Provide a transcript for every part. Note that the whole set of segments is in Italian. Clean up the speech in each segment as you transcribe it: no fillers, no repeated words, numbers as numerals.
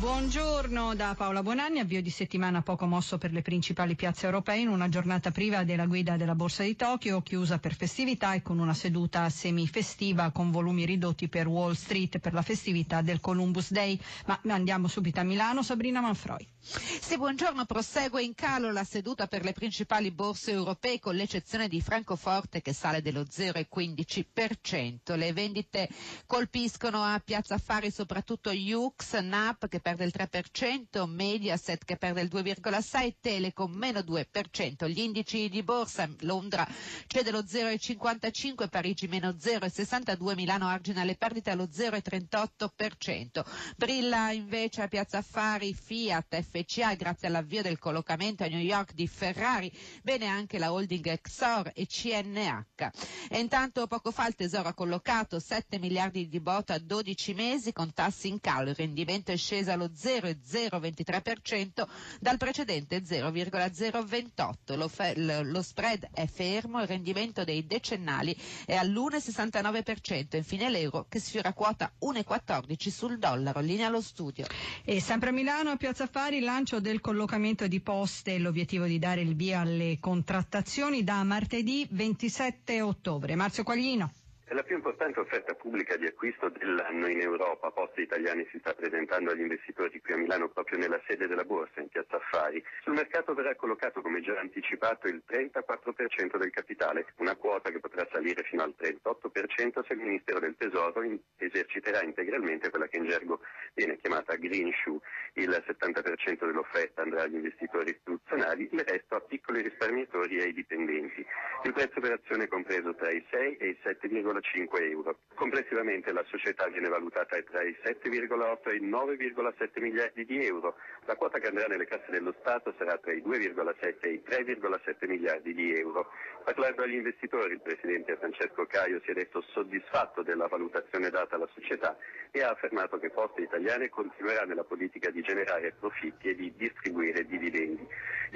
Buongiorno da Paola Bonanni, avvio di settimana poco mosso per le principali piazze europee in una giornata priva della guida della borsa di Tokyo, chiusa per festività e con una seduta semifestiva con volumi ridotti per Wall Street per la festività del Columbus Day. Ma andiamo subito a Milano, Sabrina Manfroi. Sì, buongiorno, prosegue in calo la seduta per le principali borse europee con l'eccezione di Francoforte che sale dello 0,15%. Le vendite colpiscono a Piazza Affari soprattutto Lux, Nap che perde il 3%, Mediaset che perde il 2,6%, Telecom meno 2%. Gli indici di borsa, Londra cede lo 0,55%, Parigi meno 0,62%, Milano argina le perdite allo 0,38%. Brilla invece a Piazza Affari Fiat, FCA, grazie all'avvio del collocamento a New York di Ferrari, bene anche la holding Exor e CNH. E intanto poco fa il Tesoro ha collocato 7 miliardi di BOT a 12 mesi con tassi in calo, il rendimento è sceso allo 0,023% dal precedente 0,028%. Lo spread è fermo, il rendimento dei decennali è all'1,69%. Infine l'euro che sfiora quota 1,14 sul dollaro. Linea allo studio. E sempre a Milano, a Piazza Affari, il lancio del collocamento di Poste e l'obiettivo di dare il via alle contrattazioni da martedì 27 ottobre. Marco Quaglino. È la più importante offerta pubblica di acquisto dell'anno in Europa. Poste italiane si sta presentando agli investitori qui a Milano proprio nella sede della borsa, in Piazza Affari. Sul mercato verrà collocato, come già anticipato, il 34% del capitale, una quota che potrà salire fino al 38% se il Ministero del Tesoro eserciterà integralmente quella che in gergo viene chiamata green shoe. Il 70% dell'offerta andrà agli investitori istituzionali, il resto a piccoli risparmiatori e ai dipendenti. Il prezzo per azione è compreso tra i 6 e i 7,5 €. Complessivamente la società viene valutata tra i 7,8 e i 9,7 miliardi di euro. La quota che andrà nelle casse dello Stato sarà tra i 2,7 e i 3,7 miliardi di euro. Parlando agli investitori, il presidente Francesco Caio si è detto soddisfatto della valutazione data alla società e ha affermato che Poste Italiane continuerà nella politica di generare profitti e di distribuire dividendi.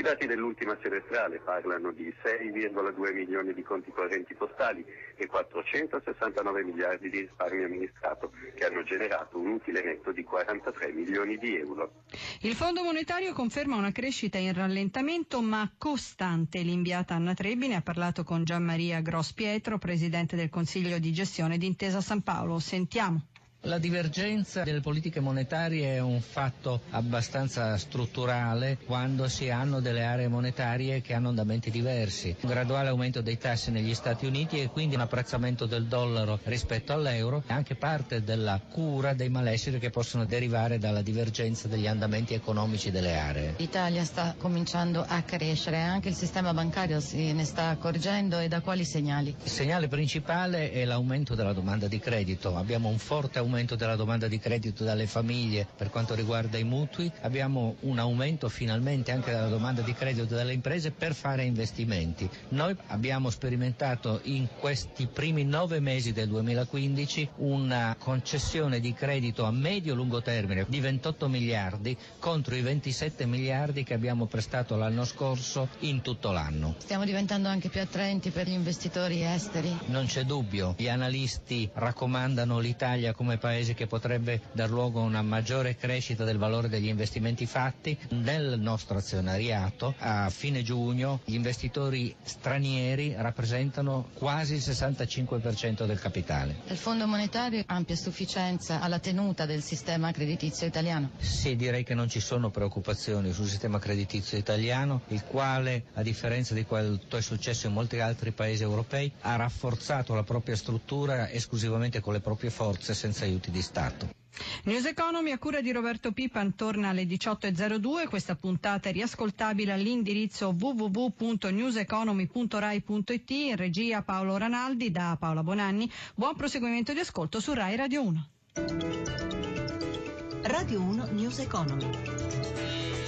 I dati dell'ultima semestrale parlano di 6,2 milioni di conti correnti postali e 469 miliardi di risparmio amministrato che hanno generato un utile netto di 43 milioni di euro. Il Fondo Monetario conferma una crescita in rallentamento ma costante. L'inviata Anna Trebbine ha parlato con Gianmaria Grospietro, presidente del Consiglio di Gestione di Intesa San Paolo. Sentiamo. La divergenza delle politiche monetarie è un fatto abbastanza strutturale quando si hanno delle aree monetarie che hanno andamenti diversi. Un graduale aumento dei tassi negli Stati Uniti e quindi un apprezzamento del dollaro rispetto all'euro è anche parte della cura dei malesseri che possono derivare dalla divergenza degli andamenti economici delle aree. L'Italia sta cominciando a crescere, anche il sistema bancario se ne sta accorgendo. E da quali segnali? Il segnale principale è l'aumento della domanda di credito. Abbiamo un forte aumento della domanda di credito dalle famiglie per quanto riguarda i mutui, abbiamo un aumento finalmente anche della domanda di credito dalle imprese per fare investimenti. Noi abbiamo sperimentato in questi primi 9 mesi del 2015 una concessione di credito a medio-lungo termine di 28 miliardi contro i 27 miliardi che abbiamo prestato l'anno scorso in tutto l'anno. Stiamo diventando anche più attraenti per gli investitori esteri? Non c'è dubbio, gli analisti raccomandano l'Italia come paese che potrebbe dar luogo a una maggiore crescita del valore degli investimenti fatti. Nel nostro azionariato a fine giugno gli investitori stranieri rappresentano quasi il 65% del capitale. Il Fondo Monetario ha ampia sufficienza alla tenuta del sistema creditizio italiano? Sì, direi che non ci sono preoccupazioni sul sistema creditizio italiano, il quale, a differenza di quanto è successo in molti altri paesi europei, ha rafforzato la propria struttura esclusivamente con le proprie forze senza aiuti di Stato. News Economy a cura di Roberto Pipa torna alle 18.02. Questa puntata è riascoltabile all'indirizzo www.newseconomy.rai.it. In regia Paolo Ranaldi, da Paola Bonanni. Buon proseguimento di ascolto su Rai Radio 1. Radio 1 News Economy.